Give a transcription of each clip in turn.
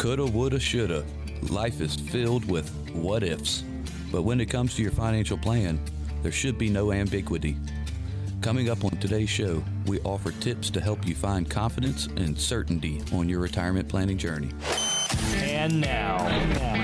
Coulda, woulda, shoulda. Life is filled with what ifs. But when it comes to your financial plan, there should be no ambiguity. Coming up on today's show, we offer tips to help you find confidence and certainty on your retirement planning journey. And now,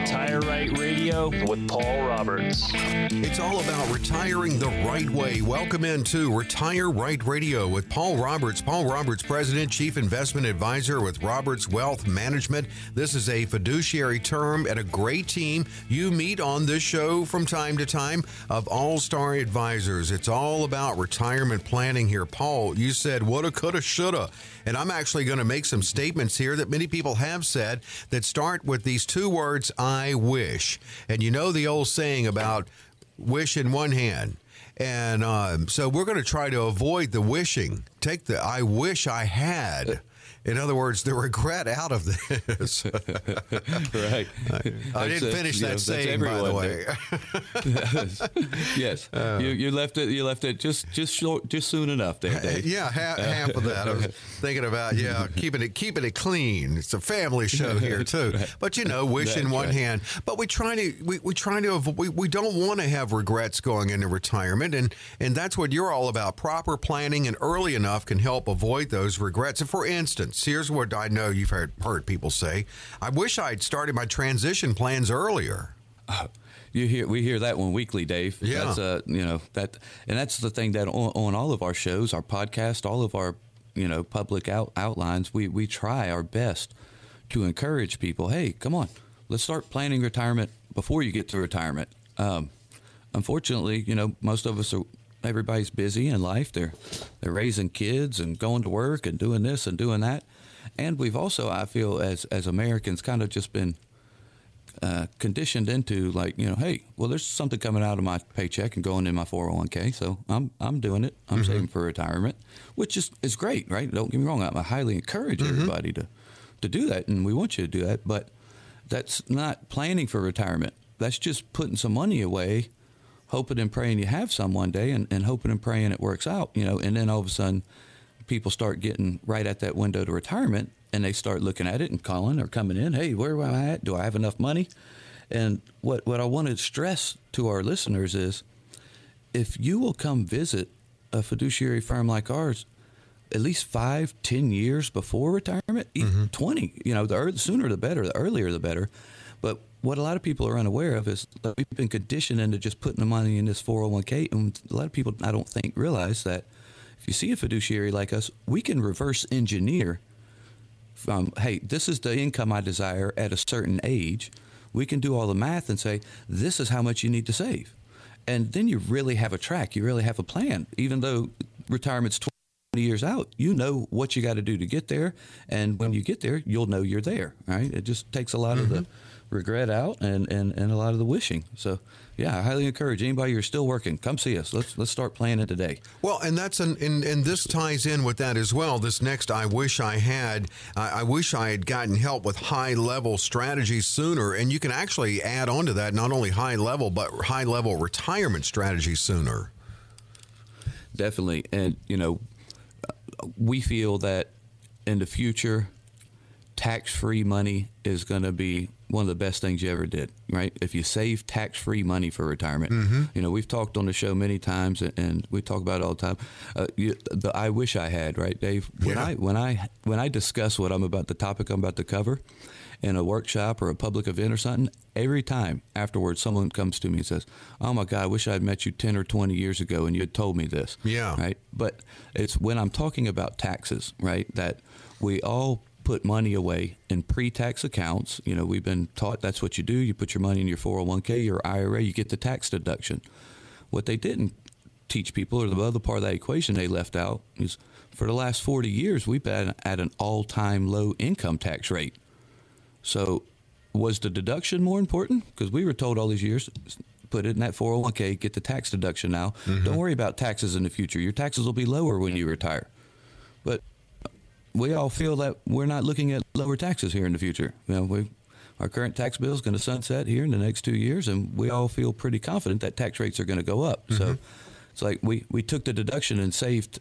Retire Right Radio with Paul Roberts. It's all about retiring the right way. Welcome into Retire Right Radio with Paul Roberts. Paul Roberts, President, Chief Investment Advisor with Roberts Wealth Management. This is a fiduciary term and a great team you meet on this show from time to time of all-star advisors. It's all about retirement planning here. Paul, you said woulda, coulda, shoulda. And I'm actually going to make some statements here that many people have said that start with these two words, I wish. And you know the old saying about wish in one hand. And so we're going to try to avoid the wishing. Take the I wish I had. In other words, the regret out of this. Right. I didn't finish that saying, by the way. Yes. You left it just soon enough there, Dave. Yeah, half of that. I was thinking about, keeping it clean. It's a family show here too. Right. But wish that's in one hand. But we don't want to have regrets going into retirement, and that's what you're all about. Proper planning and early enough can help avoid those regrets. And for instance, here's what I know you've heard people say. I wish I'd started my transition plans earlier. We hear that one weekly, Dave. Yeah. That's, that's the thing that on all of our shows, our podcast, all of our, public outlines, we try our best to encourage people. Hey, come on, let's start planning retirement before you get to retirement. Unfortunately, most of us are. Everybody's busy in life. They're raising kids and going to work and doing this and doing that. And we've also, I feel, as Americans, kind of just been conditioned into hey, well, there's something coming out of my paycheck and going in my 401k, so I'm doing it. I'm mm-hmm. saving for retirement, which is great, right? Don't get me wrong. I highly encourage mm-hmm. everybody to do that, and we want you to do that. But that's not planning for retirement. That's just putting some money away, hoping and praying you have some one day and hoping and praying it works out, and then all of a sudden people start getting right at that window to retirement and they start looking at it and calling or coming in. Hey, where am I at? Do I have enough money? And what I want to stress to our listeners is if you will come visit a fiduciary firm like ours, at least 5-10 years before retirement, mm-hmm. 20, the sooner the better, the earlier the better. But what a lot of people are unaware of is that we've been conditioned into just putting the money in this 401k. And a lot of people, I don't think, realize that if you see a fiduciary like us, we can reverse engineer from, hey, this is the income I desire at a certain age. We can do all the math and say, this is how much you need to save. And then you really have a track. You really have a plan. Even though retirement's 20 years out, you know what you got to do to get there. And when you get there, you'll know you're there, right? It just takes a lot mm-hmm. of the regret out and a lot of the wishing. So yeah, I highly encourage anybody who's still working, come see us. Let's start planning today. Well, and that's and this ties in with that as well. This next, I wish I had. I wish I had gotten help with high level strategies sooner. And you can actually add on to that not only high level but high level retirement strategies sooner. Definitely, and we feel that in the future, tax-free money is going to be one of the best things you ever did, right? If you save tax-free money for retirement, mm-hmm. We've talked on the show many times and we talk about it all the time. The I wish I had, right, Dave? When I discuss what I'm about, the topic I'm about to cover in a workshop or a public event or something, every time afterwards, someone comes to me and says, oh my God, I wish I'd met you 10 or 20 years ago and you had told me this. Yeah. Right. But it's when I'm talking about taxes, right? That we all put money away in pre-tax accounts. We've been taught that's what you do. You put your money in your 401k, your IRA, you get the tax deduction. What they didn't teach people, or the other part of that equation they left out, is for the last 40 years, we've been at an all-time low income tax rate. So was the deduction more important? Because we were told all these years, put it in that 401k, get the tax deduction now. Mm-hmm. Don't worry about taxes in the future. Your taxes will be lower when you retire. But we all feel that we're not looking at lower taxes here in the future. Our current tax bill is going to sunset here in the next 2 years, and we all feel pretty confident that tax rates are going to go up. Mm-hmm. So it's like we took the deduction and saved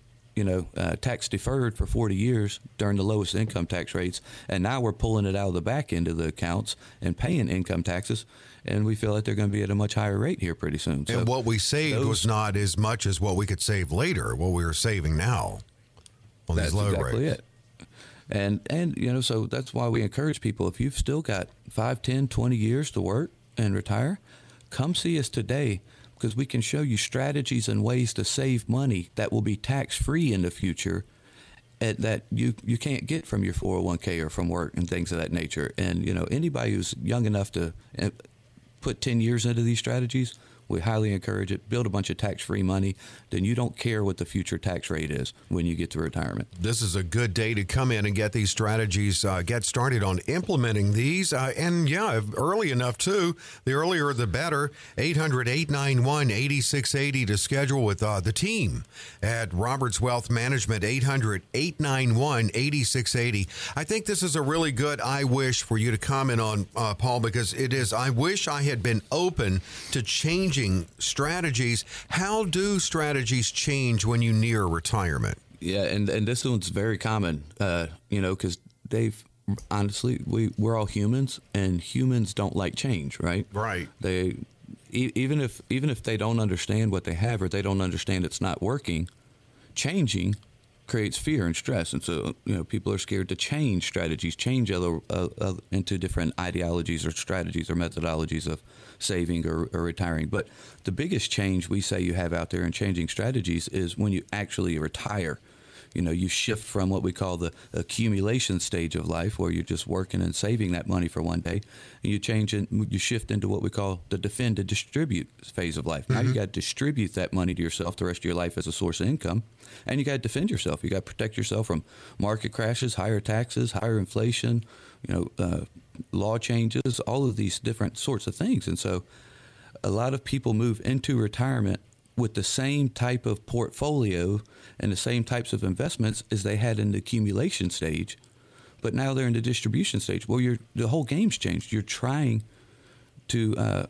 tax deferred for 40 years during the lowest income tax rates, and now we're pulling it out of the back end of the accounts and paying income taxes, and we feel that they're going to be at a much higher rate here pretty soon. So and what we saved was not as much as what we could save later, what we were saving now on these low rates. That's exactly it. And you know, so that's why we encourage people, if you've still got 5, 10, 20 years to work and retire, come see us today, because we can show you strategies and ways to save money that will be tax-free in the future that you can't get from your 401k or from work and things of that nature. And, you know, anybody who's young enough to put 10 years into these strategies, we highly encourage it. Build a bunch of tax-free money. Then you don't care what the future tax rate is when you get to retirement. This is a good day to come in and get these strategies, get started on implementing these. And, yeah, early enough, too. The earlier, the better. 800-891-8680 to schedule with the team at Roberts Wealth Management, 800-891-8680. I think this is a really good I wish for you to comment on, Paul, because it is, I wish I had been open to change strategies. How do strategies change when you near retirement? Yeah, and this one's very common, because they've honestly, we're all humans, and humans don't like change, right? Right. They even if they don't understand what they have, or they don't understand it's not working, changing creates fear and stress, and so people are scared to change strategies, change into different ideologies or strategies or methodologies of saving or retiring. But the biggest change we say you have out there in changing strategies is when you actually retire. You shift from what we call the accumulation stage of life, where you're just working and saving that money for one day, and you shift into what we call the defend and distribute phase of life. Mm-hmm. Now you got to distribute that money to yourself the rest of your life as a source of income, and you got to defend yourself. You got to protect yourself from market crashes, higher taxes, higher inflation, law changes, all of these different sorts of things. And so a lot of people move into retirement with the same type of portfolio and the same types of investments as they had in the accumulation stage, but now they're in the distribution stage. Well, the whole game's changed. You're trying to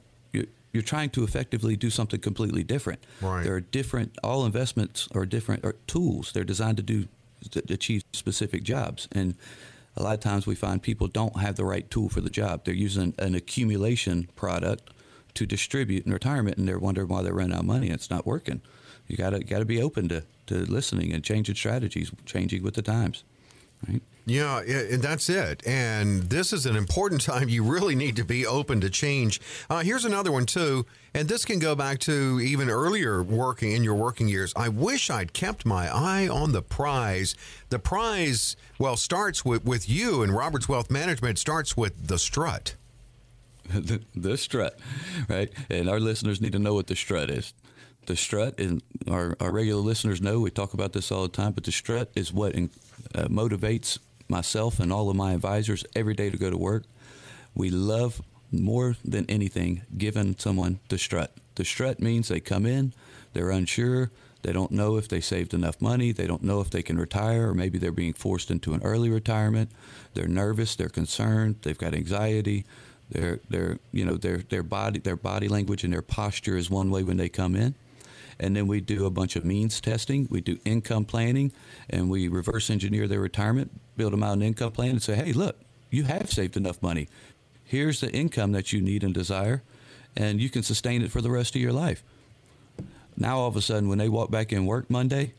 effectively do something completely different. Right. There are all investments are different, or tools. They're designed to achieve specific jobs. And a lot of times we find people don't have the right tool for the job. They're using an accumulation product to distribute in retirement, and they're wondering why they ran out of money and it's not working. You gotta be open to listening and changing strategies, changing with the times. Right? Yeah, and that's it. And this is an important time. You really need to be open to change. Here's another one too, and this can go back to even earlier working in your working years. I wish I'd kept my eye on the prize. The prize, well, starts with you, and Roberts Wealth Management starts with the strut. The strut, right? And our listeners need to know what the strut is. The strut, and our regular listeners know, we talk about this all the time, but the strut is what motivates myself and all of my advisors every day to go to work. We love more than anything giving someone the strut. The strut means they come in, they're unsure, they don't know if they saved enough money, they don't know if they can retire, or maybe they're being forced into an early retirement. They're nervous, they're concerned, they've got anxiety. Their body language and their posture is one way when they come in. And then we do a bunch of means testing. We do income planning, and we reverse engineer their retirement, build them out an income plan, and say, hey, look, you have saved enough money. Here's the income that you need and desire, and you can sustain it for the rest of your life. Now, all of a sudden, when they walk back in work Monday,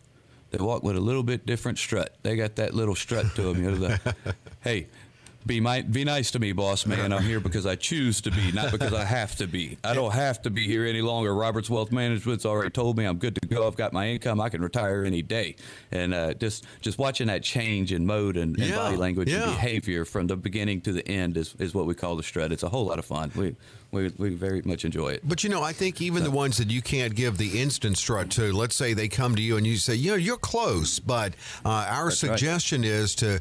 they walk with a little bit different strut. They got that little strut to them. Hey, be nice to me, boss man. I'm here because I choose to be, not because I have to be. I don't have to be here any longer. Roberts Wealth Management's already told me I'm good to go. I've got my income. I can retire any day. And just watching that change in mode and body language and behavior from the beginning to the end is what we call the strut. It's a whole lot of fun. We very much enjoy it. But, I think even the ones that you can't give the instant strut to, let's say they come to you and you say, you're close, but our suggestion is to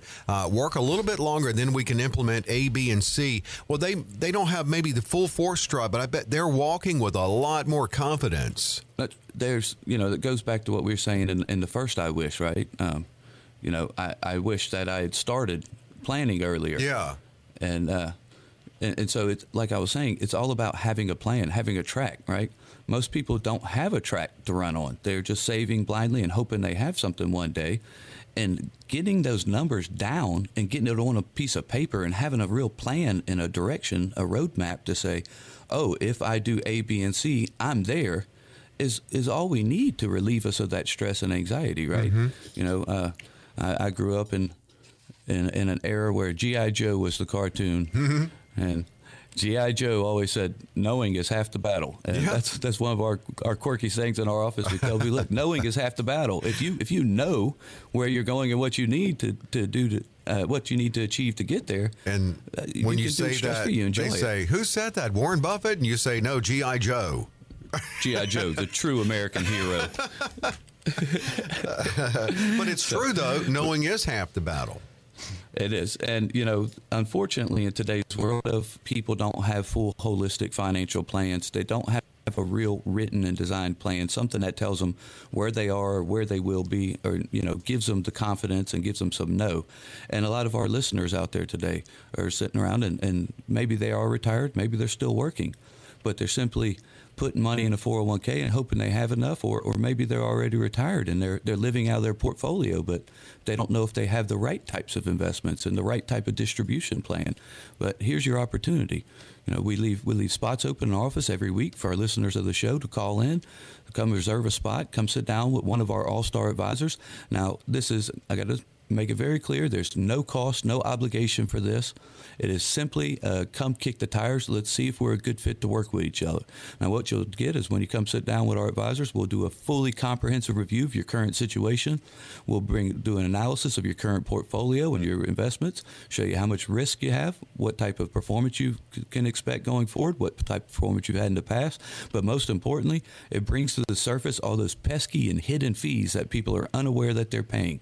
work a little bit longer, then we can implement A, B, and C. Well, they don't have maybe the full force strut, but I bet they're walking with a lot more confidence. But there's, that goes back to what we were saying in the first I wish, right? I wish that I had started planning earlier. Yeah. And, And so it's like I was saying, it's all about having a plan, having a track, right? Most people don't have a track to run on. They're just saving blindly and hoping they have something one day. And getting those numbers down and getting it on a piece of paper and having a real plan and a direction, a roadmap to say, oh, if I do A, B, and C, I'm there, is all we need to relieve us of that stress and anxiety, right? Mm-hmm. You know, I grew up in an era where G.I. Joe was the cartoon, mm-hmm. and G.I. Joe always said, knowing is half the battle. And yeah. That's one of our quirky sayings in our office. We tell people, look, knowing is half the battle. If you know where you're going and what you need to do, what you need to achieve to get there. And when you say that, they say, who said that, Warren Buffett? And you say, no, G.I. Joe. G.I. Joe, the true American hero. But it's true, though. Knowing is half the battle. It is. And, you know, unfortunately, in today's world of people don't have full holistic financial plans. They don't have a real written and designed plan, something that tells them where they are, where they will be, or, you know, gives them the confidence and gives them some know. And a lot of our listeners out there today are sitting around and maybe they are retired, maybe they're still working, but they're simply putting money in a 401k and hoping they have enough, or maybe they're already retired and they're living out of their portfolio, but they don't know if they have the right types of investments and the right type of distribution plan. But here's your opportunity. You know, we leave spots open in our office every week for our listeners of the show to call in, come reserve a spot, come sit down with one of our all-star advisors. Now, this is, I got to make it very clear, there's no cost, no obligation for this. It is simply come kick the tires. Let's see if we're a good fit to work with each other. Now, what you'll get is when you come sit down with our advisors, we'll do a fully comprehensive review of your current situation. We'll do an analysis of your current portfolio and your investments, show you how much risk you have, what type of performance you can expect going forward, what type of performance you've had in the past. But most importantly, it brings to the surface all those pesky and hidden fees that people are unaware that they're paying.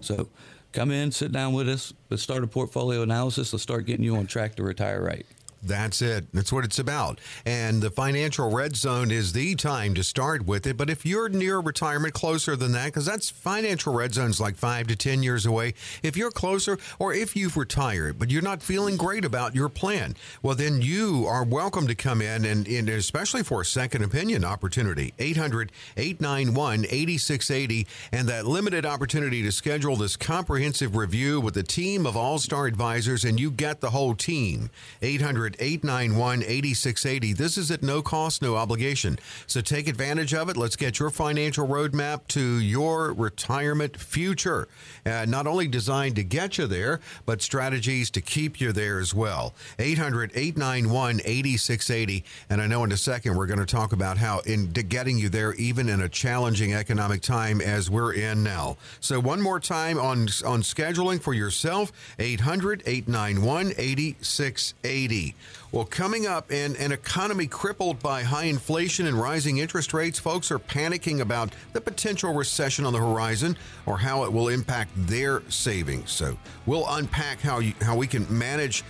So come in, sit down with us. Let's start a portfolio analysis. Let's start getting you on track to retire right. That's it. That's what it's about. And the Financial Red Zone is the time to start with it. But if you're near retirement, closer than that, because that's Financial Red Zone's like 5 to 10 years away. If you're closer, or if you've retired, but you're not feeling great about your plan, well, then you are welcome to come in, and especially for a second opinion opportunity. 800-891-8680. And that limited opportunity to schedule this comprehensive review with a team of all-star advisors, and you get the whole team. 800-891-8680. This is at no cost, no obligation. So take advantage of it. Let's get your financial roadmap to your retirement future. Not only designed to get you there, but strategies to keep you there as well. 800-891-8680. And I know in a second we're going to talk about how in getting you there even in a challenging economic time as we're in now. So one more time on scheduling for yourself, 800-891-8680. Well, coming up in an economy crippled by high inflation and rising interest rates, folks are panicking about the potential recession on the horizon or how it will impact their savings. So we'll unpack how we can manage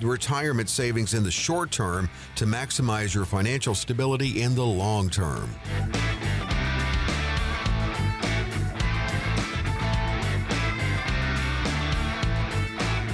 retirement savings in the short term to maximize your financial stability in the long term.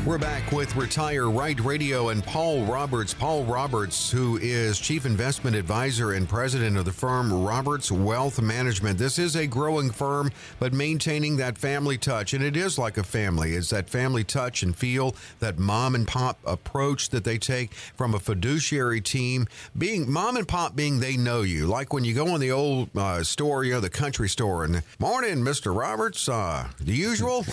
We're back with Retire Right Radio and Paul Roberts. Paul Roberts, who is Chief Investment Advisor and President of the firm Roberts Wealth Management. This is a growing firm, but maintaining that family touch. And it is like a family. It's that family touch and feel, that mom and pop approach that they take from a fiduciary team. Being mom and pop, being they know you. Like when you go in the old store, you know, the country store, and morning, Mr. Roberts, the usual.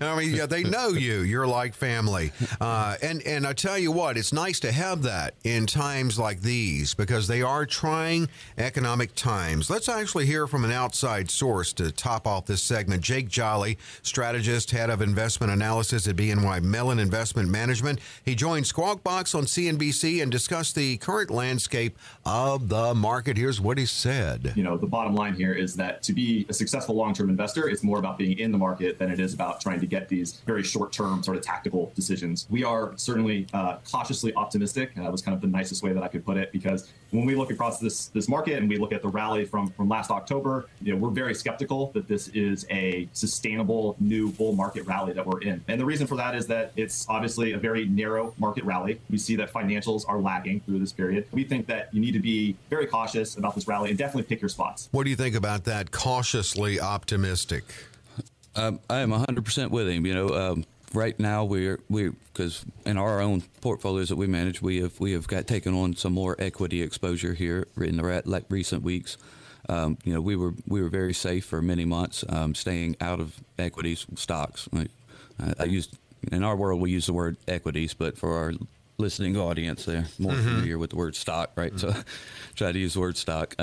I mean, yeah, they know you. You're like family. And I tell you what, it's nice to have that in times like these because they are trying economic times. Let's actually hear from an outside source to top off this segment. Jake Jolly, strategist, head of investment analysis at BNY Mellon Investment Management. He joined Squawk Box on CNBC and discussed the current landscape of the market. Here's what he said. You know, the bottom line here is that to be a successful long-term investor, it's more about being in the market than it is about trying to get these very short-term sort sort of tactical decisions. We are certainly cautiously optimistic. That was kind of the nicest way that I could put it, because when we look across this market and we look at the rally from last October, we're very skeptical that this is a sustainable new bull market rally that we're in. And the reason for that is that it's obviously a very narrow market rally. We see that financials are lagging through this period. We think that you need to be very cautious about this rally and definitely pick your spots. What do you think about that cautiously optimistic? I am 100% with him. Right now, because in our own portfolios that we manage, we have got taken on some more equity exposure here in the recent weeks. We were very safe for many months, staying out of equities, stocks. In our world, we use the word equities, but for our listening audience, they're more familiar with the word stock, right? Mm-hmm. So try to use the word stock.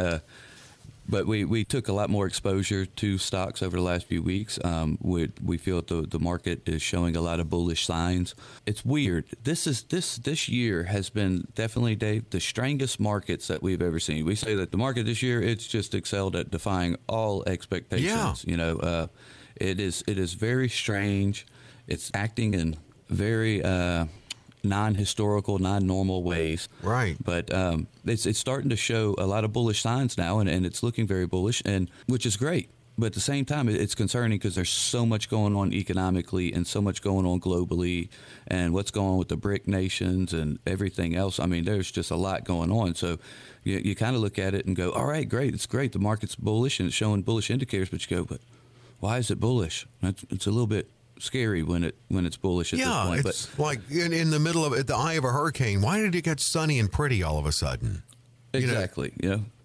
But we took a lot more exposure to stocks over the last few weeks. We feel that the market is showing a lot of bullish signs. It's weird. This year has been definitely, Dave, the strangest markets that we've ever seen. We say that the market this year, it's just excelled at defying all expectations. Yeah. It is very strange. It's acting in very non-historical, non-normal ways. Right. But it's starting to show a lot of bullish signs now, and it's looking very bullish, and which is great. But at the same time, it's concerning because there's so much going on economically and so much going on globally, and what's going on with the BRIC nations and everything else. I mean, there's just a lot going on. So you kind of look at it and go, all right, great. It's great. The market's bullish and it's showing bullish indicators, but you go, but why is it bullish? It's a little bit scary when it's bullish at this point. Yeah, it's in the middle of the eye of a hurricane. Why did it get sunny and pretty all of a sudden? Exactly.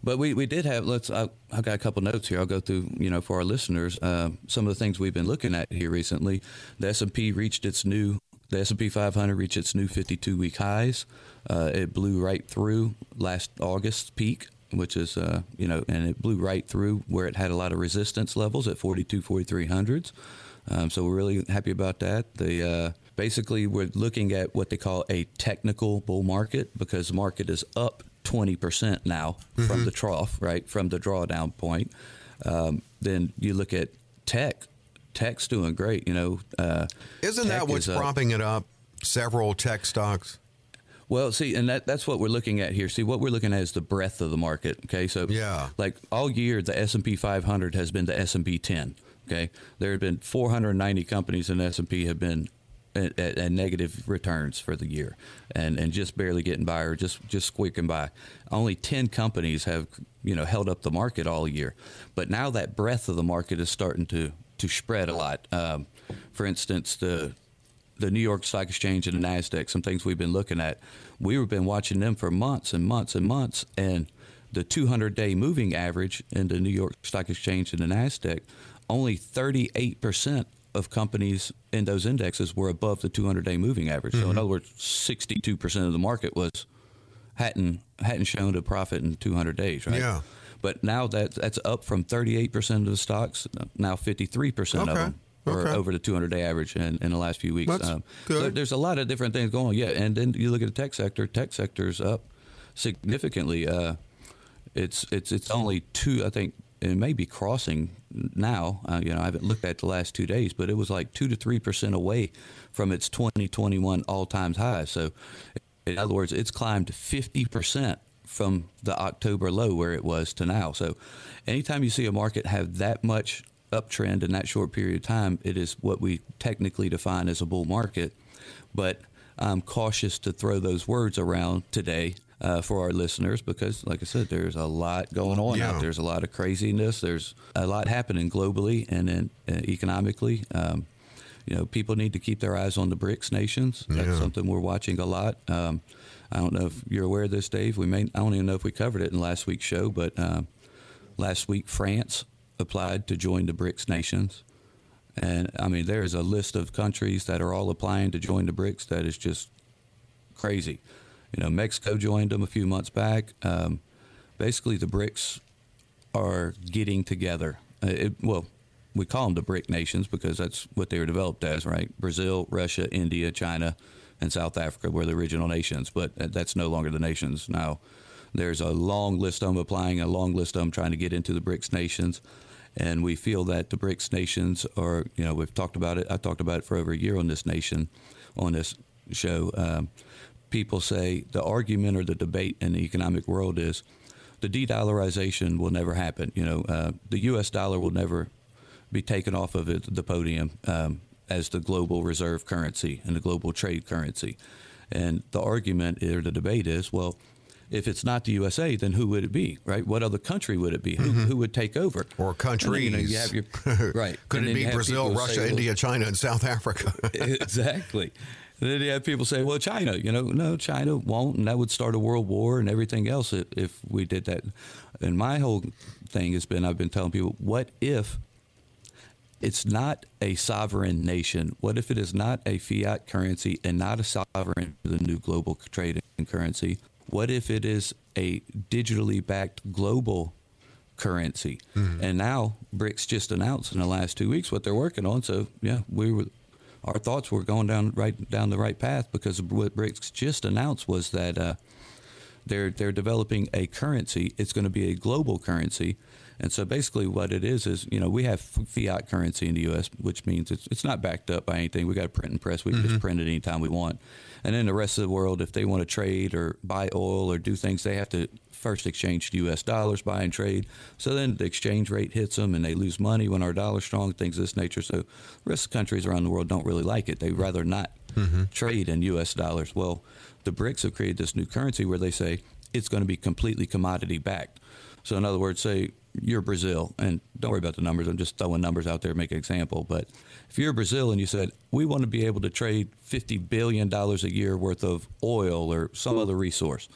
But we did have. I've got a couple notes here. I'll go through. For our listeners, some of the things we've been looking at here recently. The S&P reached its new. The S&P 500 reached its new 52-week highs. It blew right through last August's peak, which is and it blew right through where it had a lot of resistance levels at 4,300s. So we're really happy about that. Basically, we're looking at what they call a technical bull market, because the market is up 20% now from the trough, right, from the drawdown point. Then you look at tech. Tech's doing great, Isn't that what's propping it up, several tech stocks? Well, see, and that's what we're looking at here. See, what we're looking at is the breadth of the market, okay? So, all year, the S&P 500 has been the S&P 10. Okay, there have been 490 companies in S&P have been at negative returns for the year, and just barely getting by or just squeaking by. Only 10 companies have held up the market all year, but now that breadth of the market is starting to spread a lot. For instance, the New York Stock Exchange and the NASDAQ, some things we've been looking at. We've been watching them for months and months and months, and the 200-day moving average in the New York Stock Exchange and the NASDAQ. Only 38% of companies in those indexes were above the 200-day moving average. So in other words, 62% of the market hadn't shown a profit in 200 days, right? Yeah. But now that's up from 38% of the stocks, now 53% of them are over the 200-day average in the last few weeks. That's good. So there's a lot of different things going on. Yeah, and then you look at the tech sector. Tech sector's up significantly. It's only two, I think. It may be crossing now. I haven't looked at the last 2 days, but it was like 2 to 3% away from its 2021 all-time high. So, in other words, it's climbed 50% from the October low where it was to now. So, anytime you see a market have that much uptrend in that short period of time, it is what we technically define as a bull market. But I'm cautious to throw those words around today. For our listeners, because like I said, there's a lot going on out there. There's a lot of craziness. There's a lot happening globally and then economically. People need to keep their eyes on the BRICS nations. That's something we're watching a lot. I don't know if you're aware of this, Dave. I don't even know if we covered it in last week's show, but last week France applied to join the BRICS nations. And I mean, there is a list of countries that are all applying to join the BRICS that is just crazy. Mexico joined them a few months back. Basically, the BRICS are getting together. We call them the BRIC nations because that's what they were developed as, right? Brazil, Russia, India, China, and South Africa were the original nations, but that's no longer the nations now. There's a long list of them applying, a long list of them trying to get into the BRICS nations. And we feel that the BRICS nations are, you know, we've talked about it. I talked about it for over a year on this show. People say the argument or the debate in the economic world is the de-dollarization will never happen. You know, the U.S. dollar will never be taken off of it, the podium as the global reserve currency and the global trade currency. And the argument or the debate is, well, if it's not the USA, then who would it be, right? What other country would it be? Who would take over? Or countries. Then, you know, you have your, right. Could it be Brazil, Russia, India, China, and South Africa? Exactly. And then you have people say, well, China, you know, no, China won't, and that would start a world war and everything else if we did that. And my whole thing has been, I've been telling people, what if it's not a sovereign nation? What if it is not a fiat currency and not a sovereign for the new global trade and currency? What if it is a digitally backed global currency? And now BRICS just announced in the last 2 weeks what they're working on. So yeah, our thoughts were going down the right path, because what BRICS just announced was that they're developing a currency. It's going to be a global currency. And so basically what it is, you know, we have fiat currency in the U.S., which means it's not backed up by anything. We got a print and press. We can just print it anytime we want. And then the rest of the world, if they want to trade or buy oil or do things, they have to first exchange U.S. dollars, buy and trade. So then the exchange rate hits them and they lose money when our dollar's strong, things of this nature. So the rest of countries around the world don't really like it. They'd rather not trade in U.S. dollars. Well, the BRICS have created this new currency where they say it's going to be completely commodity backed. So in other words, say you're Brazil, and don't worry about the numbers. I'm just throwing numbers out there to make an example. But if you're Brazil and you said, we want to be able to trade $50 billion a year worth of oil or some other resource,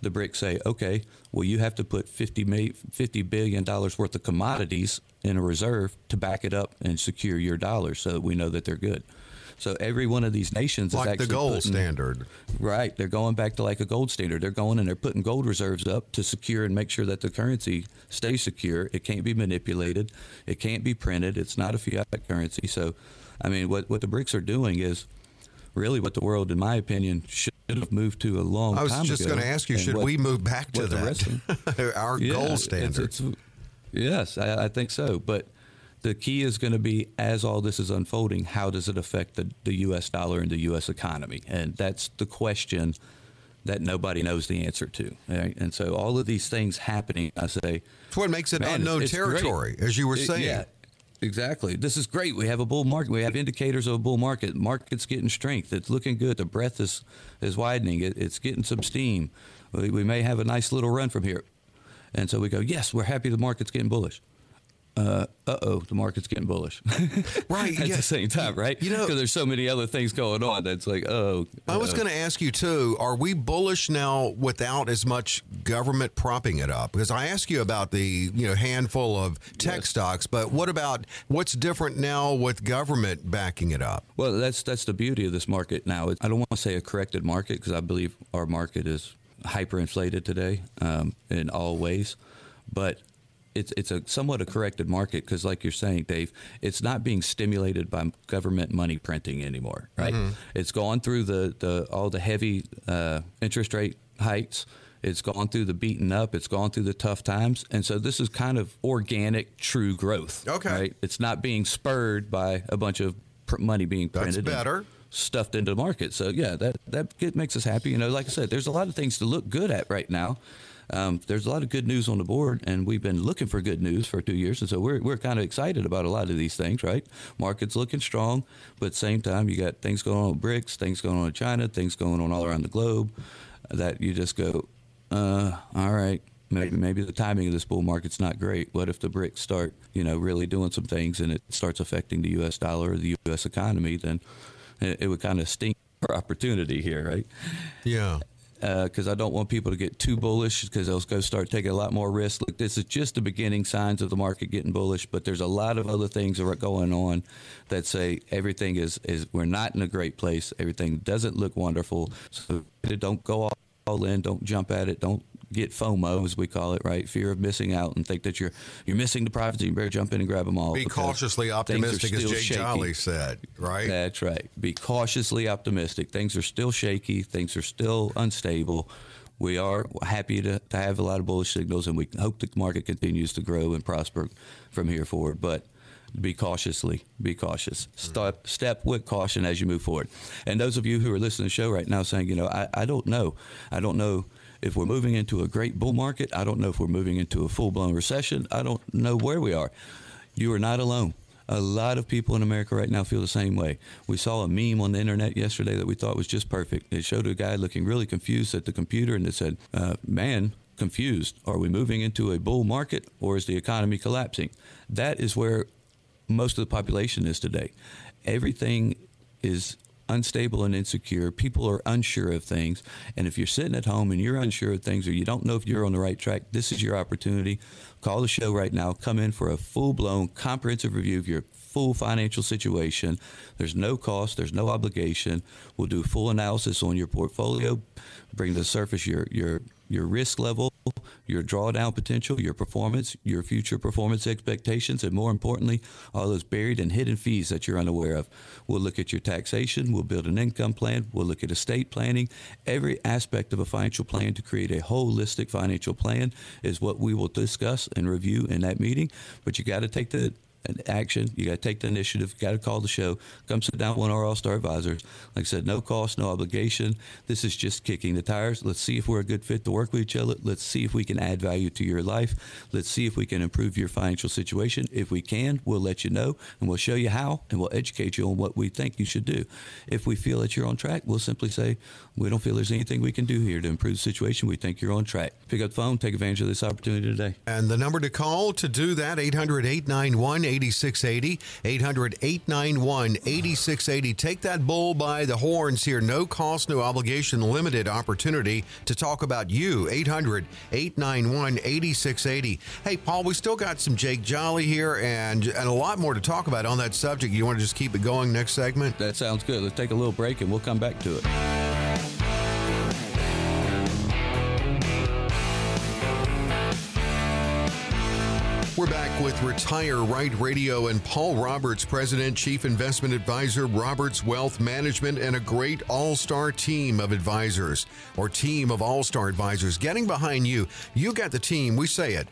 the BRICS say, okay, well, you have to put $50 billion worth of commodities in a reserve to back it up and secure your dollars so that we know that they're good. So every one of these nations is actually the gold standard. Right. They're going back to like a gold standard. They're going and they're putting gold reserves up to secure and make sure that the currency stays secure. It can't be manipulated. It can't be printed. It's not a fiat currency. So, I mean, what the BRICS are doing is really what the world, in my opinion, should have moved to a long time ago. I was just going to ask you, should we move back to that? Our gold standard. Yes, I think so. But the key is going to be, as all this is unfolding, how does it affect the U.S. dollar and the U.S. economy? And that's the question that nobody knows the answer to. Right? And so all of these things happening, I say, it's what makes it unknown territory, as you were saying. Yeah, exactly. This is great. We have a bull market. We have indicators of a bull market. Market's getting strength. It's looking good. The breadth is widening. It's getting some steam. We may have a nice little run from here. And so we go, yes, we're happy the market's getting bullish. The market's getting bullish. Right. At the same time, right? You know, because there's so many other things going on that's like, I was going to ask you, too, are we bullish now without as much government propping it up? Because I asked you about the handful of tech stocks, but what about what's different now with government backing it up? Well, that's the beauty of this market now. I don't want to say a corrected market, because I believe our market is hyperinflated today in all ways, but it's a somewhat a corrected market, because like you're saying, Dave, it's not being stimulated by government money printing anymore, right? It's gone through all the heavy interest rate hikes. It's gone through the beaten up. It's gone through the tough times. And so this is kind of organic, true growth. Okay. Right? It's not being spurred by a bunch of money being printed. That's better. Stuffed into the market. So, yeah, that makes us happy. You know, like I said, there's a lot of things to look good at right now. There's a lot of good news on the board, and we've been looking for good news for 2 years. And so we're kind of excited about a lot of these things, right? Market's looking strong, but at the same time, you got things going on with BRICS, things going on in China, things going on all around the globe that you just go, all right, maybe the timing of this bull market's not great. What if the BRICS start, really doing some things and it starts affecting the U.S. dollar or the U.S. economy? Then it would kind of stink our opportunity here, right? Yeah. Because I don't want people to get too bullish, because they'll go start taking a lot more risk. Look, this is just the beginning signs of the market getting bullish, but there's a lot of other things that are going on that say everything is we're not in a great place. Everything doesn't look wonderful. So don't go all in. Don't jump at it. Don't get FOMO, as we call it, right? Fear of missing out, and think that you're missing the profits. You better jump in and grab them all. Be cautiously optimistic, as Jake Jolly said, right? That's right. Be cautiously optimistic. Things are still shaky. Things are still unstable. we are happy to have a lot of bullish signals, and we hope the market continues to grow and prosper from here forward. But be cautious. Step with caution as you move forward. And those of you who are listening to the show right now saying, you know, I don't know if we're moving into a great bull market. I don't know if we're moving into a full-blown recession. I don't know where we are. You are not alone. A lot of people in America right now feel the same way. We saw a meme on the internet yesterday that we thought was just perfect. It showed a guy looking really confused at the computer, and it said, man, confused. Are we moving into a bull market, or is the economy collapsing? That is where most of the population is today. Everything is unstable and insecure. People are unsure of things. And if you're sitting at home and you're unsure of things, or you don't know if you're on the right track, this is your opportunity. Call the show right now. Come in for a full-blown comprehensive review of your full financial situation. There's no cost. There's no obligation. We'll do full analysis on your portfolio, bring to the surface your risk level, your drawdown potential, your performance, your future performance expectations, and more importantly, all those buried and hidden fees that you're unaware of. We'll look at your taxation. We'll build an income plan. We'll look at estate planning. Every aspect of a financial plan to create a holistic financial plan is what we will discuss and review in that meeting. But you got to take the action. You got to take the initiative. Got to call the show. Come sit down with one of our all-star advisors. Like I said, no cost, no obligation. This is just kicking the tires. Let's see if we're a good fit to work with each other. Let's see if we can add value to your life. Let's see if we can improve your financial situation. If we can, we'll let you know, and we'll show you how, and we'll educate you on what we think you should do. If we feel that you're on track, we'll simply say, we don't feel there's anything we can do here to improve the situation. We think you're on track. Pick up the phone. Take advantage of this opportunity today. And the number to call to do that, 800-891-8680, 800-891-8680. Take that bull by the horns here. No cost, no obligation, limited opportunity to talk about you. 800-891-8680. Hey, Paul, we still got some Jake Jolly here and a lot more to talk about on that subject. You want to just keep it going next segment? That sounds good. Let's take a little break, and we'll come back to it. We're back with Retire Right Radio and Paul Roberts, President, Chief Investment Advisor, Roberts Wealth Management, and a great all-star team of advisors, or team of all-star advisors. Getting behind you, you got the team, we say it.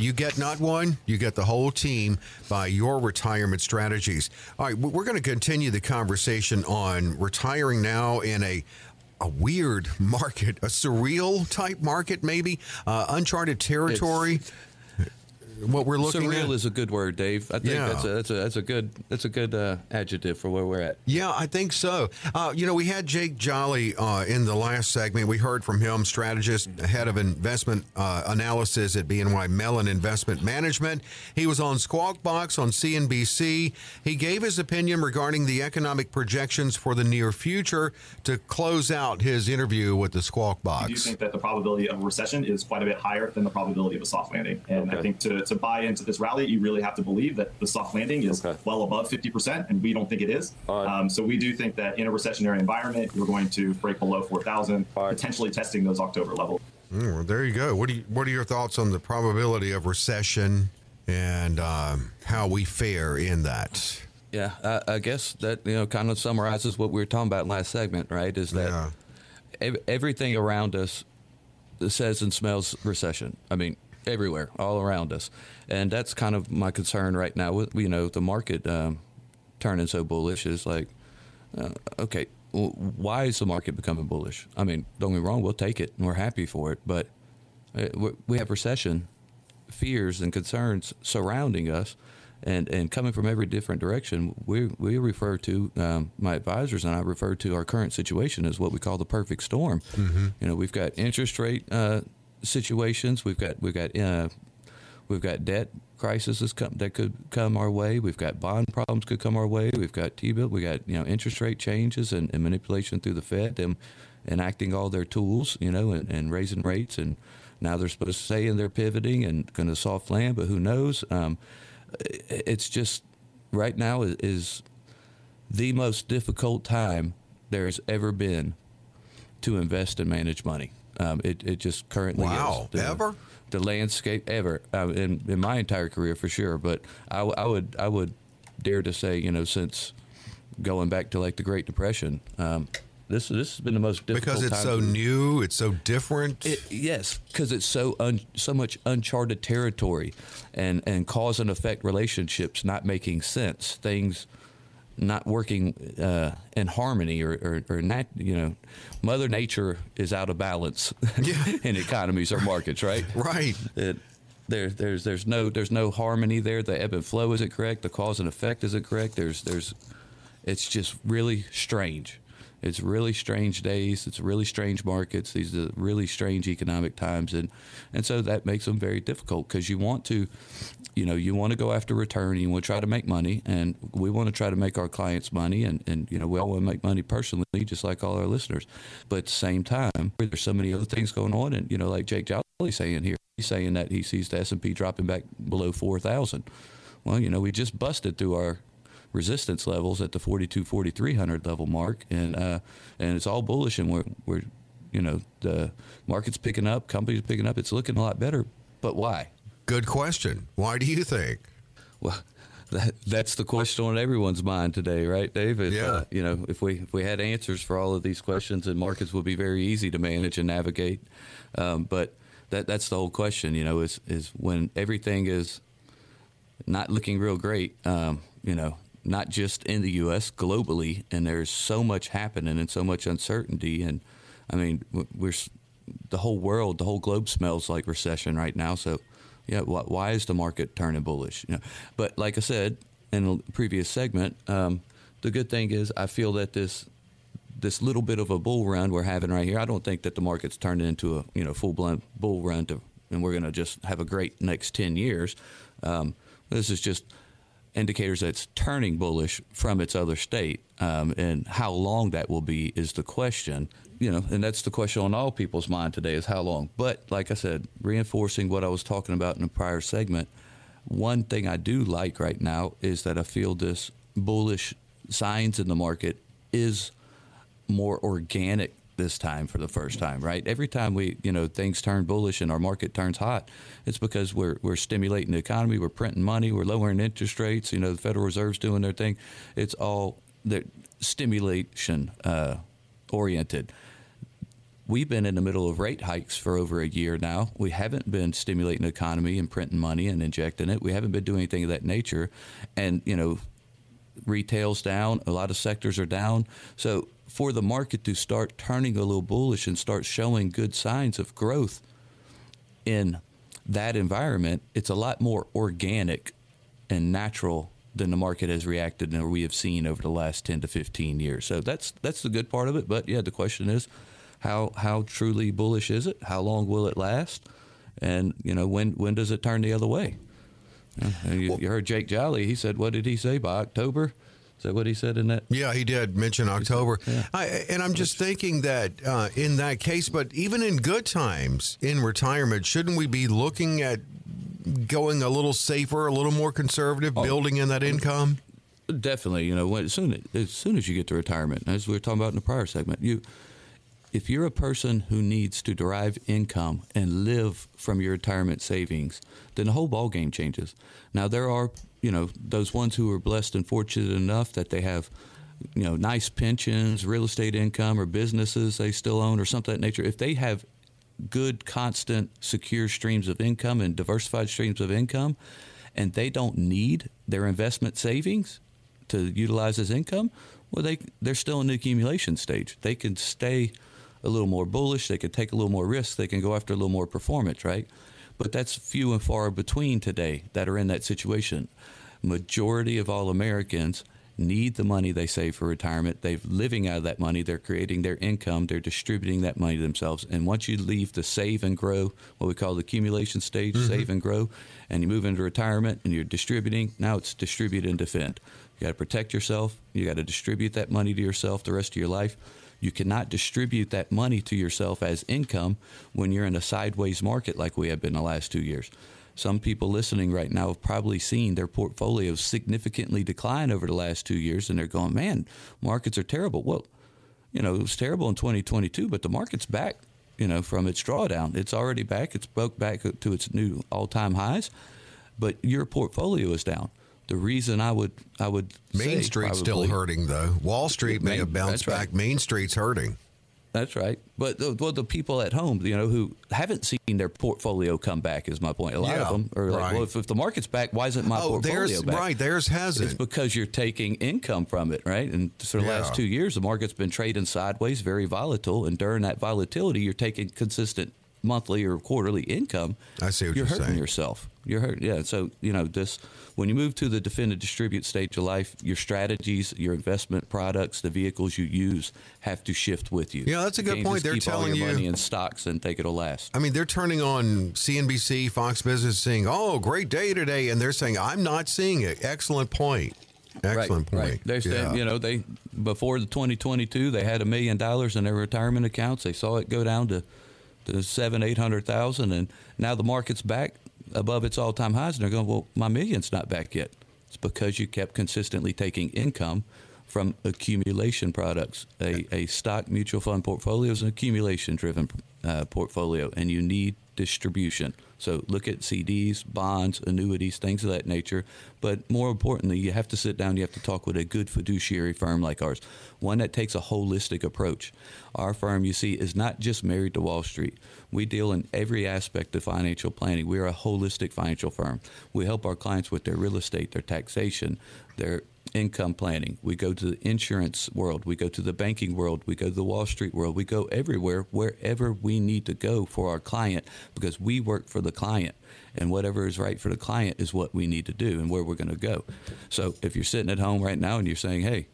You get not one, you get the whole team by your retirement strategies. All right, we're going to continue the conversation on retiring now in a weird market, a surreal type market maybe, uncharted territory. What we're looking surreal at. Surreal is a good word, Dave. I think that's a good adjective for where we're at. Yeah, I think so. You know, we had Jake Jolly in the last segment. We heard from him, strategist, head of investment analysis at BNY Mellon Investment Management. He was on Squawk Box on CNBC. He gave his opinion regarding the economic projections for the near future to close out his interview with the Squawk Box. I do think that the probability of a recession is quite a bit higher than the probability of a soft landing. And okay. I think to buy into this rally, you really have to believe that the soft landing is well above 50%, and we don't think it is. Right. So we do think that in a recessionary environment, we're going to break below 4,000, potentially testing those October levels. Well, there you go. What are your thoughts on the probability of recession and how we fare in that? Yeah, I guess that kind of summarizes what we were talking about last segment, right? Is that everything around us says and smells recession. I mean, everywhere, all around us. And that's kind of my concern right now with, the market turning so bullish is like, okay, why is the market becoming bullish? I mean, don't get me wrong, we'll take it and we're happy for it, but we have recession fears and concerns surrounding us and coming from every different direction. We refer to, my advisors and I refer to our current situation as what we call the perfect storm. Mm-hmm. We've got interest rate situations. We've got debt crises that could come our way. We've got bond problems could come our way. We've got T-bill. We got interest rate changes and manipulation through the Fed. Them enacting all their tools, and raising rates. And now they're supposed to say they're pivoting and going to soft land, but who knows? It's just right now is the most difficult time there's ever been to invest and manage money. It just currently is. The landscape ever in my entire career for sure. But I would dare to say, since going back to like the Great Depression, This has been the most difficult time. Because it's so new, it's so different. Yes, because it's so much uncharted territory, and cause and effect relationships not making sense, things not working in harmony, or not, you know, Mother Nature is out of balance in economies or markets, right? Right. There's no harmony there. The ebb and flow isn't correct. The cause and effect isn't correct. It's just really strange. It's really strange days. It's really strange markets. These are really strange economic times, and so that makes them very difficult, because you want to, you want to go after return. You want to try to make money, and we want to try to make our clients money, and we all want to make money personally, just like all our listeners. But at the same time, there's so many other things going on, and like Jake Jolly saying here, he's saying that he sees the S&P dropping back below 4,000. Well, we just busted through our resistance levels at the 4,200, 4,300 level mark, and it's all bullish, and we're the market's picking up, companies are picking up, it's looking a lot better. But why? Good question. Why do you think? Well, that's the question on everyone's mind today, right, David? Yeah. If we had answers for all of these questions, and markets would be very easy to manage and navigate. But that's the whole question. Is when everything is not looking real great. Not just in the U.S., globally, and there's so much happening and so much uncertainty. And I mean, the whole globe smells like recession right now. So, why is the market turning bullish? But like I said in the previous segment, the good thing is I feel that this little bit of a bull run we're having right here, I don't think that the market's turned into a full-blown bull run, and we're going to just have a great next 10 years. This is just indicators that's turning bullish from its other state, and how long that will be is the question, and that's the question on all people's mind today, is how long. But like I said, reinforcing what I was talking about in the prior segment, one thing I do like right now is that I feel this bullish signs in the market is more organic this time for the first time, right? Every time we, things turn bullish and our market turns hot, it's because we're stimulating the economy, we're printing money, we're lowering interest rates, the Federal Reserve's doing their thing. It's all stimulation oriented. We've been in the middle of rate hikes for over a year now. We haven't been stimulating the economy and printing money and injecting it. We haven't been doing anything of that nature. And, retail's down, a lot of sectors are down. So for the market to start turning a little bullish and start showing good signs of growth in that environment, it's a lot more organic and natural than the market has reacted and we have seen over the last 10 to 15 years. So that's the good part of it. But yeah, the question is, how truly bullish is it? How long will it last? And when does it turn the other way? You heard Jake Jolly. He said, what did he say, by October? Is that what he said in that? Yeah, he did mention October. Yeah. I'm just thinking that in that case, but even in good times in retirement, shouldn't we be looking at going a little safer, a little more conservative, building in that income? Definitely. As soon as you get to retirement, as we were talking about in the prior segment, if you're a person who needs to derive income and live from your retirement savings, then the whole ballgame changes. Now, there are those ones who are blessed and fortunate enough that they have, nice pensions, real estate income, or businesses they still own, or something of that nature. If they have good, constant, secure streams of income and diversified streams of income, and they don't need their investment savings to utilize as income, well, they're still in the accumulation stage. They can stay a little more bullish. They can take a little more risk. They can go after a little more performance, right? But that's few and far between today that are in that situation. Majority of all Americans need the money they save for retirement. They're living out of that money. They're creating their income. They're distributing that money themselves. And once you leave the save and grow, what we call the accumulation stage, save and grow, and you move into retirement and you're distributing, now it's distribute and defend. You got to protect yourself. You got to distribute that money to yourself the rest of your life. You cannot distribute that money to yourself as income when you're in a sideways market like we have been the last 2 years. Some people listening right now have probably seen their portfolios significantly decline over the last 2 years, and they're going, man, markets are terrible. Well, it was terrible in 2022, but the market's back, from its drawdown. It's already back. It's broke back to its new all-time highs, but your portfolio is down. The reason I would Main Street's probably still hurting, though. Wall Street may have bounced back. Right. Main Street's hurting. That's right. But the people at home, you know, who haven't seen their portfolio come back is my point. A lot of them are like, well, if the market's back, why isn't my portfolio back? Right, theirs hasn't. It's because you're taking income from it, right? And for the last 2 years, the market's been trading sideways, very volatile. And during that volatility, you're taking consistent monthly or quarterly income. I see what you're saying. You're hurting yourself. You're hurting. Yeah. So, you know, this, when you move to the defend and distribute stage of life, your strategies, your investment products, the vehicles you use have to shift with you. Yeah, that's a good point. They're telling you money in stocks and think it'll last. I mean, they're turning on CNBC, Fox Business, saying, "Oh, great day today," and they're saying, "I'm not seeing it." Excellent point. Excellent point. Right. They're saying, you know, they before the 2022, they had $1 million in their retirement accounts. They saw it go down to 700,000, 800,000, and now the market's back above its all-time highs, and they're going, well, my million's not back yet. It's because you kept consistently taking income from accumulation products. A stock mutual fund portfolio is an accumulation-driven portfolio, and you need distribution. So look at CDs, bonds, annuities, things of that nature. But more importantly, you have to sit down, you have to talk with a good fiduciary firm like ours, one that takes a holistic approach. Our firm, you see, is not just married to Wall Street. We deal in every aspect of financial planning. We're a holistic financial firm. We help our clients with their real estate, their taxation, their income planning. We go to the insurance world. We go to the banking world. We go to the Wall Street world. We go everywhere, wherever we need to go for our client, because we work for the client, and whatever is right for the client is what we need to do and where we're going to go. So if you're sitting at home right now and you're saying, hey,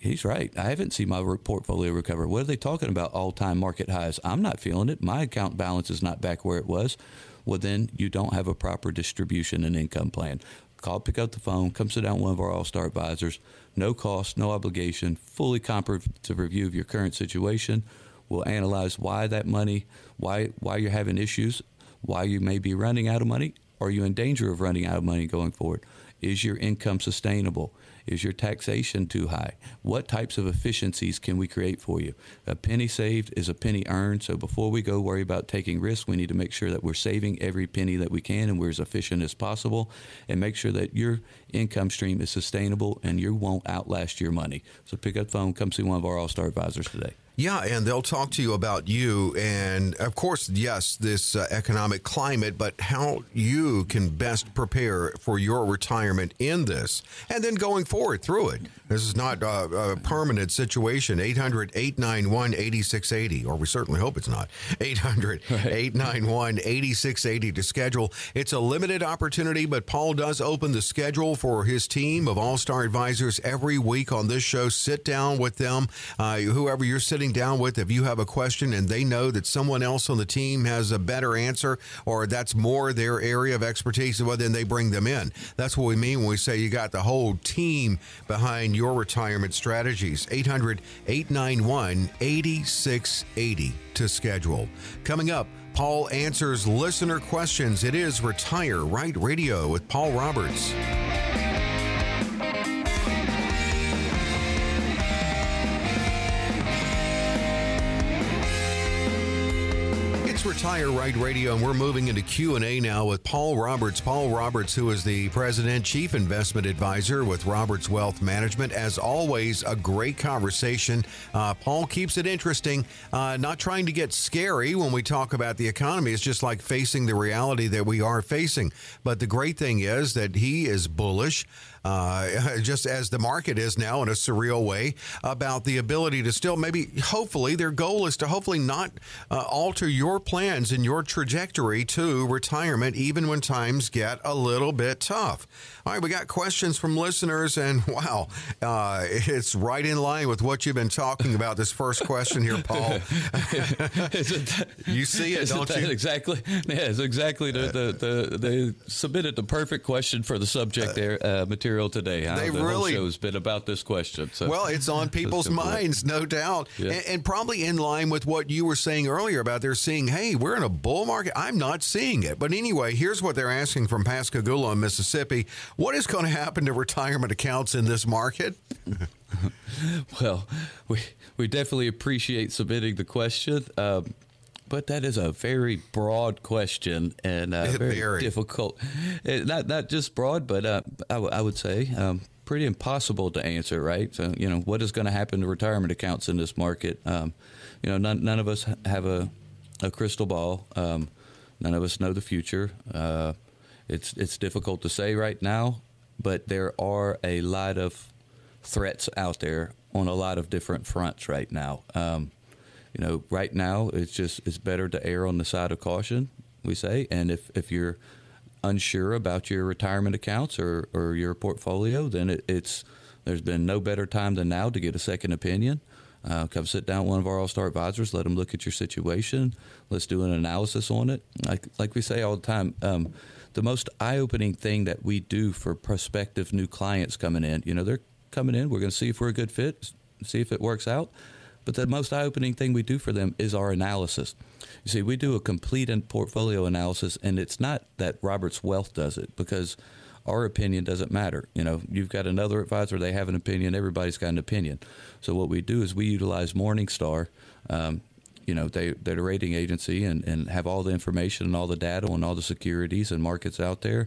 he's right, I haven't seen my portfolio recover. What are they talking about? All-time market highs. I'm not feeling it. My account balance is not back where it was. Well, then you don't have a proper distribution and income plan. Call, pick up the phone, come sit down with one of our all-star advisors. No cost, no obligation, fully comprehensive review of your current situation. We'll analyze why that money, why you're having issues, why you may be running out of money. Are you in danger of running out of money going forward? Is your income sustainable? Is your taxation too high? What types of efficiencies can we create for you? A penny saved is a penny earned. So before we go worry about taking risks, we need to make sure that we're saving every penny that we can and we're as efficient as possible, and make sure that your income stream is sustainable and you won't outlast your money. So pick up the phone, come see one of our all-star advisors today. Yeah, and they'll talk to you about you and, of course, yes, this economic climate, but how you can best prepare for your retirement in this and then going forward through it. This is not a permanent situation. 800-891-8680, or we certainly hope it's not. 800-891-8680 to schedule. It's a limited opportunity, but Paul does open the schedule for his team of all-star advisors every week on this show. Sit down with them, whoever you're sitting down with. If you have a question and they know that someone else on the team has a better answer or that's more their area of expertise, well, then they bring them in. That's what we mean when we say you got the whole team behind your retirement strategies. 800-891-8680 to schedule. Coming up, Paul answers listener questions. It is Retire Right Radio with Paul Roberts. Retire Right Radio, and we're moving into Q&A now with Paul Roberts. Paul Roberts, who is the President, Chief Investment Advisor with Roberts Wealth Management. As always, a great conversation. Paul keeps it interesting, not trying to get scary when we talk about the economy. It's just like facing the reality that we are facing. But the great thing is that he is bullish, just as the market is now in a surreal way, about the ability to still maybe, hopefully, their goal is to hopefully not alter your plans and your trajectory to retirement, even when times get a little bit tough. All right, we got questions from listeners, and wow, it's right in line with what you've been talking about. This first question here, Paul. You see it, don't you? Exactly. Yeah, it's exactly the they submitted the perfect question for the subject material today. They really, the whole show's been about this question. So. Well, it's on people's minds, no doubt, and probably in line with what you were saying earlier about they're seeing, hey, we're in a bull market. I'm not seeing it. But anyway, here's what they're asking from Pascagoula, Mississippi. What is going to happen to retirement accounts in this market? Well, we definitely appreciate submitting the question. But that is a very broad question and very difficult. Not just broad, but I would say pretty impossible to answer, right? So, you know, what is going to happen to retirement accounts in this market? You know, none of us have a crystal ball. None of us know the future. It's difficult to say right now, but there are a lot of threats out there on a lot of different fronts right now. You know, right now, it's better to err on the side of caution, we say. And if you're unsure about your retirement accounts or your portfolio, then there's been no better time than now to get a second opinion. Come sit down with one of our all-star advisors, let them look at your situation. Let's do an analysis on it. Like we say all the time, the most eye-opening thing that we do for prospective new clients coming in, you know, they're coming in, we're going to see if we're a good fit, see if it works out. But the most eye-opening thing we do for them is our analysis. You see, we do a complete portfolio analysis, and it's not that Roberts Wealth does it, because our opinion doesn't matter. You know, you've got another advisor, they have an opinion, everybody's got an opinion. So what we do is we utilize Morningstar. You know, they're a rating agency and have all the information and all the data on all the securities and markets out there.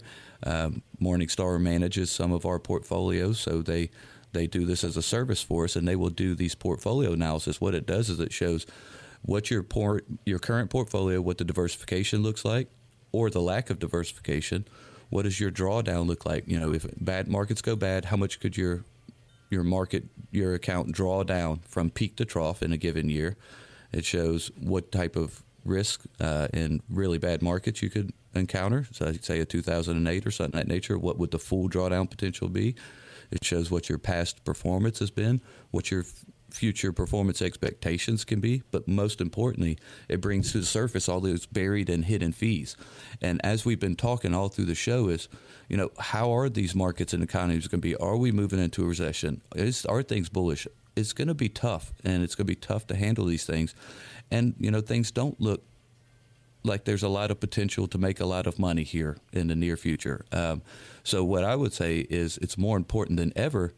Morningstar manages some of our portfolios, so they do this as a service for us, and they will do these portfolio analysis. What it does is it shows what your current portfolio, what the diversification looks like or the lack of diversification. What does your drawdown look like? You know, if bad markets go bad, how much could your account draw down from peak to trough in a given year? It shows what type of risk in really bad markets you could encounter. So I'd say a 2008 or something of that nature, what would the full drawdown potential be? It shows what your past performance has been, what your future performance expectations can be. But most importantly, it brings to the surface all those buried and hidden fees. And as we've been talking all through the show is, you know, how are these markets and economies going to be? Are we moving into a recession? Are things bullish? It's going to be tough, and it's going to be tough to handle these things. And, you know, things don't look like there's a lot of potential to make a lot of money here in the near future. So what I would say is it's more important than ever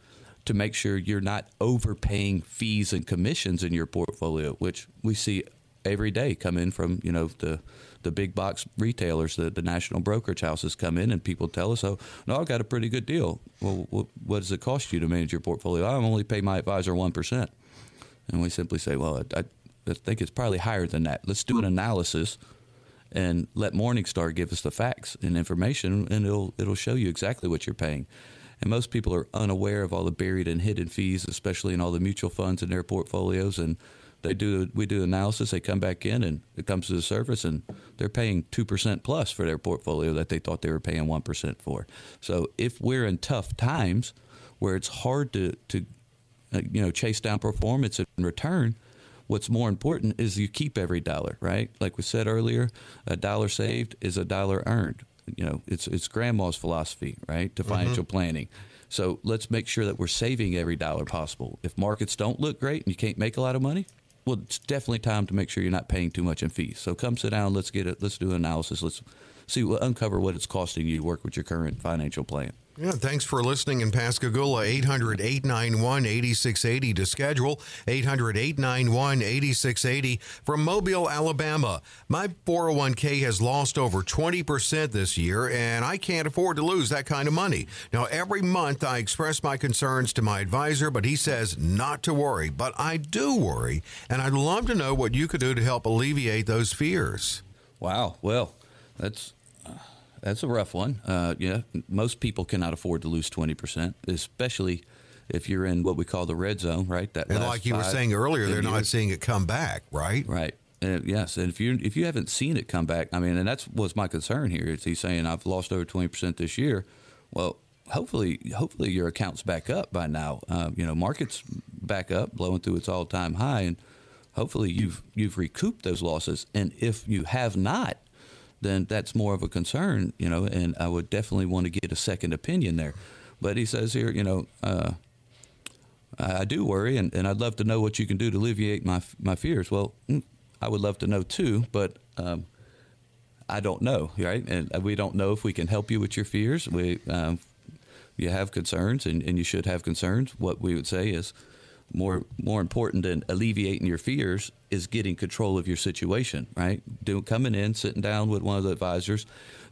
to make sure you're not overpaying fees and commissions in your portfolio, which we see every day come in from, you know, the big box retailers, the national brokerage houses come in, and people tell us, oh, no, I've got a pretty good deal. Well, what does it cost you to manage your portfolio? I only pay my advisor 1%. And we simply say, well, I think it's probably higher than that. Let's do an analysis and let Morningstar give us the facts and information, and it'll show you exactly what you're paying. And most people are unaware of all the buried and hidden fees, especially in all the mutual funds in their portfolios. And we do analysis. They come back in, and it comes to the surface, and they're paying 2% plus for their portfolio that they thought they were paying 1% for. So if we're in tough times where it's hard to you know, chase down performance and return, what's more important is you keep every dollar, right? Like we said earlier, a dollar saved is a dollar earned. You know, it's grandma's philosophy, right, to financial planning. So let's make sure that we're saving every dollar possible. If markets don't look great and you can't make a lot of money, well, it's definitely time to make sure you're not paying too much in fees. So come sit down. Let's do an analysis. Let's see, we'll uncover what it's costing you to work with your current financial plan. Yeah, thanks for listening in Pascagoula, 800-891-8680 to schedule, 800-891-8680 from Mobile, Alabama. My 401k has lost over 20% this year, and I can't afford to lose that kind of money. Now, every month I express my concerns to my advisor, but he says not to worry. But I do worry, and I'd love to know what you could do to help alleviate those fears. Wow, well, that's a rough one. Yeah, most people cannot afford to lose 20%, especially if you're in what we call the red zone, right? That and like you were saying earlier, they're not seeing it come back, right? Right. Yes, and if you haven't seen it come back, I mean, and that's what's my concern here. Is he's saying I've lost over 20% this year? Well, hopefully your account's back up by now. You know, markets back up, blowing through its all-time high, and hopefully you've recouped those losses. And if you have not, then that's more of a concern, you know, and I would definitely want to get a second opinion there. But he says here, you know, I do worry, and I'd love to know what you can do to alleviate my fears. Well, I would love to know too, but I don't know, right? And we don't know if we can help you with your fears. You have concerns, and you should have concerns. What we would say is more important than alleviating your fears is getting control of your situation, right? Coming in, sitting down with one of the advisors,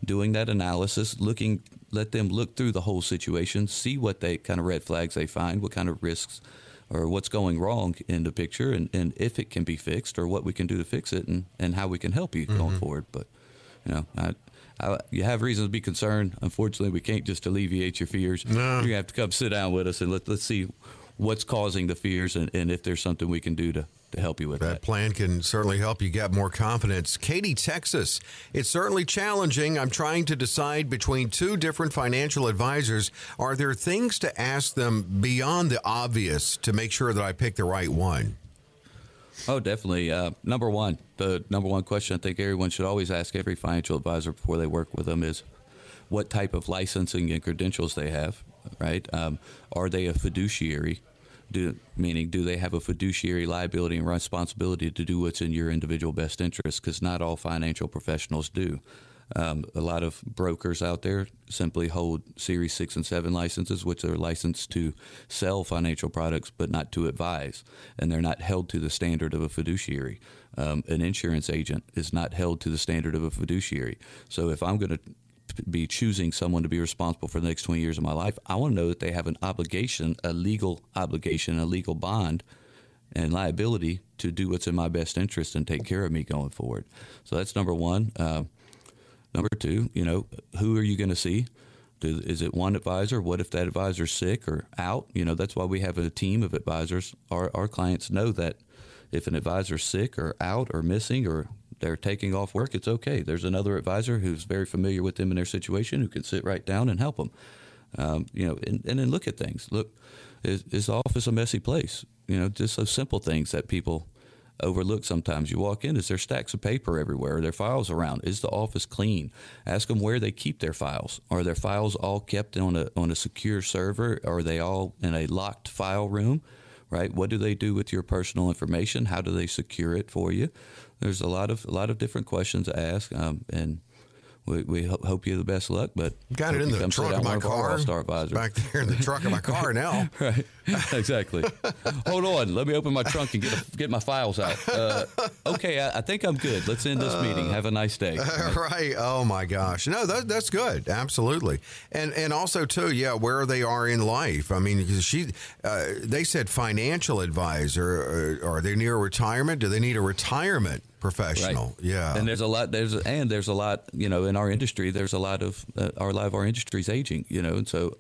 doing that analysis, let them look through the whole situation, see what red flags they find, what kind of risks or what's going wrong in the picture, and if it can be fixed or what we can do to fix it, and how we can help you going forward. But, you have reason to be concerned. Unfortunately, we can't just alleviate your fears. No. You have to come sit down with us and let's see what's causing the fears and if there's something we can do to help you with that. That plan can certainly help you get more confidence. Katy, Texas, it's certainly challenging. I'm trying to decide between two different financial advisors. Are there things to ask them beyond the obvious to make sure that I pick the right one? Oh, definitely. The number one question I think everyone should always ask every financial advisor before they work with them is what type of licensing and credentials they have, right? Are they a fiduciary? Meaning, do they have a fiduciary liability and responsibility to do what's in your individual best interest? Because not all financial professionals do. A lot of brokers out there simply hold Series 6 and 7 licenses, which are licensed to sell financial products but not to advise, and they're not held to the standard of a fiduciary. An insurance agent is not held to the standard of a fiduciary. So if I'm going to be choosing someone to be responsible for the next 20 years of my life, I want to know that they have an obligation, a legal obligation, a legal bond and liability to do what's in my best interest and take care of me going forward. So that's number one. Number two, who are you going to see? Is it one advisor? What if that advisor's sick or out? That's why we have a team of advisors. Our clients know that if an advisor's sick or out or missing or they're taking off work, it's okay. There's another advisor who's very familiar with them in their situation who can sit right down and help them. And then look at things. Look, is the office a messy place? Just those simple things that people overlook sometimes. You walk in, is there stacks of paper everywhere? Are there files around? Is the office clean? Ask them where they keep their files. Are their files all kept on a secure server? Are they all in a locked file room? Right? What do they do with your personal information? How do they secure it for you? There's a lot of different questions to ask, and we hope you the best luck. But got it in the trunk of my car. Back there in the trunk of my car now. Right, exactly. Hold on, let me open my trunk and get my files out. Okay, I think I'm good. Let's end this meeting. Have a nice day. Right. Oh my gosh. No, that's good. Absolutely. And also too, where they are in life. I mean, they said financial advisor. Are they near retirement? Do they need a retirement professional? Right. Yeah. And there's a lot, in our industry, there's a lot of our industry's aging, and so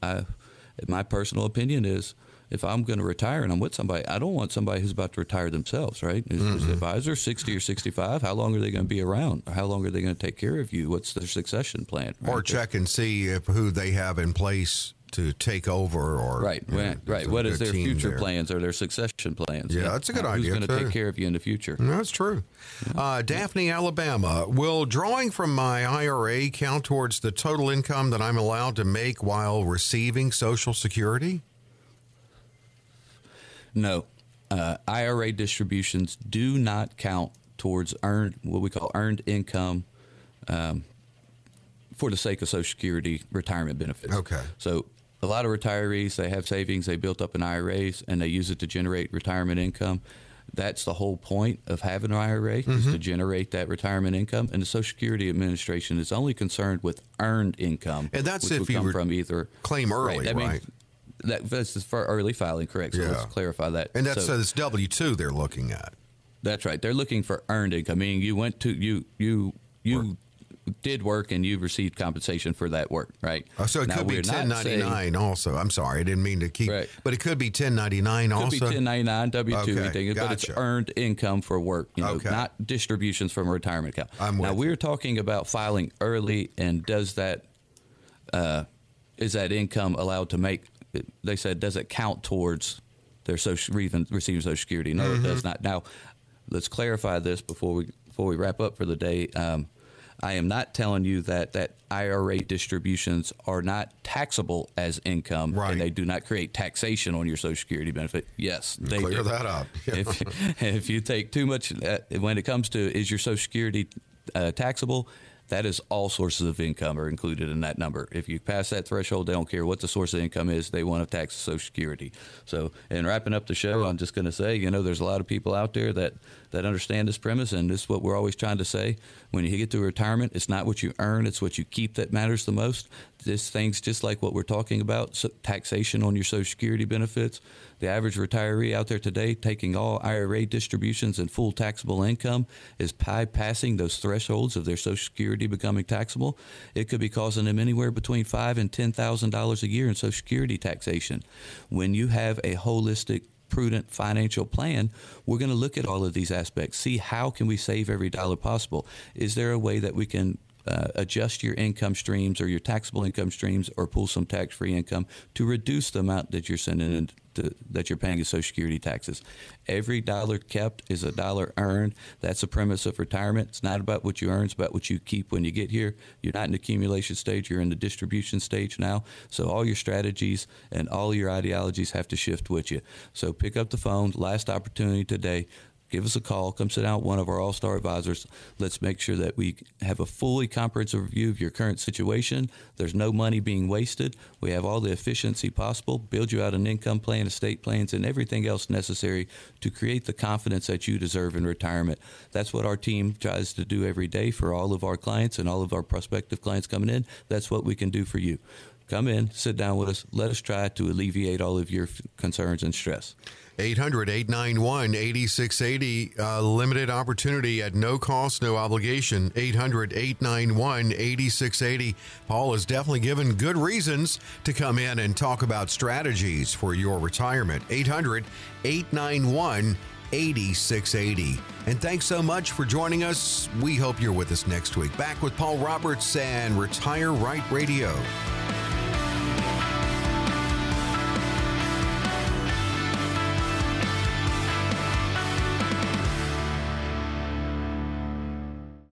my personal opinion is if I'm going to retire and I'm with somebody, I don't want somebody who's about to retire themselves, right? Is the advisor 60 or 65? How long are they going to be around? How long are they going to take care of you? What's their succession plan? Right? Or check and see who they have in place to take over, or right, right. What is their future plans or their succession plans? Yeah, that's a good idea. Who's going to take care of you in the future? No, that's true. Yeah. Daphne, Alabama. Will drawing from my IRA count towards the total income that I'm allowed to make while receiving Social Security? No, IRA distributions do not count towards earned income. For the sake of Social Security retirement benefits. Okay. So a lot of retirees, they have savings, they built up in IRAs, and they use it to generate retirement income. That's the whole point of having an IRA, is to generate that retirement income. And the Social Security Administration is only concerned with earned income. And that's if you claim early, right? That's for early filing, correct? So let's clarify that. And that's so it's W-2 they're looking at. That's right. They're looking for earned income, meaning you did work and you received compensation for that work, right? So it could be 1099 also. I'm sorry, I didn't mean to keep, but it could be 1099 also. It could be 1099, W-2, anything, but it's earned income for work, not distributions from a retirement account. We're talking about filing early, and does that, is that income allowed to make, they said, does it count towards their receiving Social Security? No, it does not. Now, let's clarify this before we wrap up for the day. I am not telling you that IRA distributions are not taxable as income, right, and they do not create taxation on your Social Security benefit. Yes, they do. Clear that up. If you take too much, when it comes to is your Social Security taxable, that is all sources of income are included in that number. If you pass that threshold, they don't care what the source of income is. They want to tax Social Security. So in wrapping up the show, I'm just going to say, you know, there's a lot of people out there that understand this premise, and this is what we're always trying to say. When you get to retirement, it's not what you earn, it's what you keep that matters the most. This thing's just like what we're talking about, so taxation on your Social Security benefits. The average retiree out there today taking all IRA distributions and full taxable income is bypassing those thresholds of their Social Security becoming taxable. It could be causing them anywhere between $5,000 and $10,000 a year in Social Security taxation. When you have a holistic, prudent financial plan, we're going to look at all of these aspects, see how can we save every dollar possible. Is there a way that we can adjust your income streams or your taxable income streams or pull some tax-free income to reduce the amount that you're sending in that you're paying in Social Security taxes. Every dollar kept is a dollar earned. That's the premise of retirement. It's not about what you earn, it's about what you keep when you get here. You're not in the accumulation stage, you're in the distribution stage now. So all your strategies and all your ideologies have to shift with you. So pick up the phone, last opportunity today. Give us a call. Come sit down with one of our all-star advisors. Let's make sure that we have a fully comprehensive review of your current situation. There's no money being wasted. We have all the efficiency possible. Build you out an income plan, estate plans, and everything else necessary to create the confidence that you deserve in retirement. That's what our team tries to do every day for all of our clients and all of our prospective clients coming in. That's what we can do for you. Come in, sit down with us. Let us try to alleviate all of your concerns and stress. 800-891-8680, limited opportunity at no cost, no obligation, 800-891-8680. Paul has definitely given good reasons to come in and talk about strategies for your retirement, 800-891-8680. And thanks so much for joining us. We hope you're with us next week. Back with Paul Roberts and Retire Right Radio.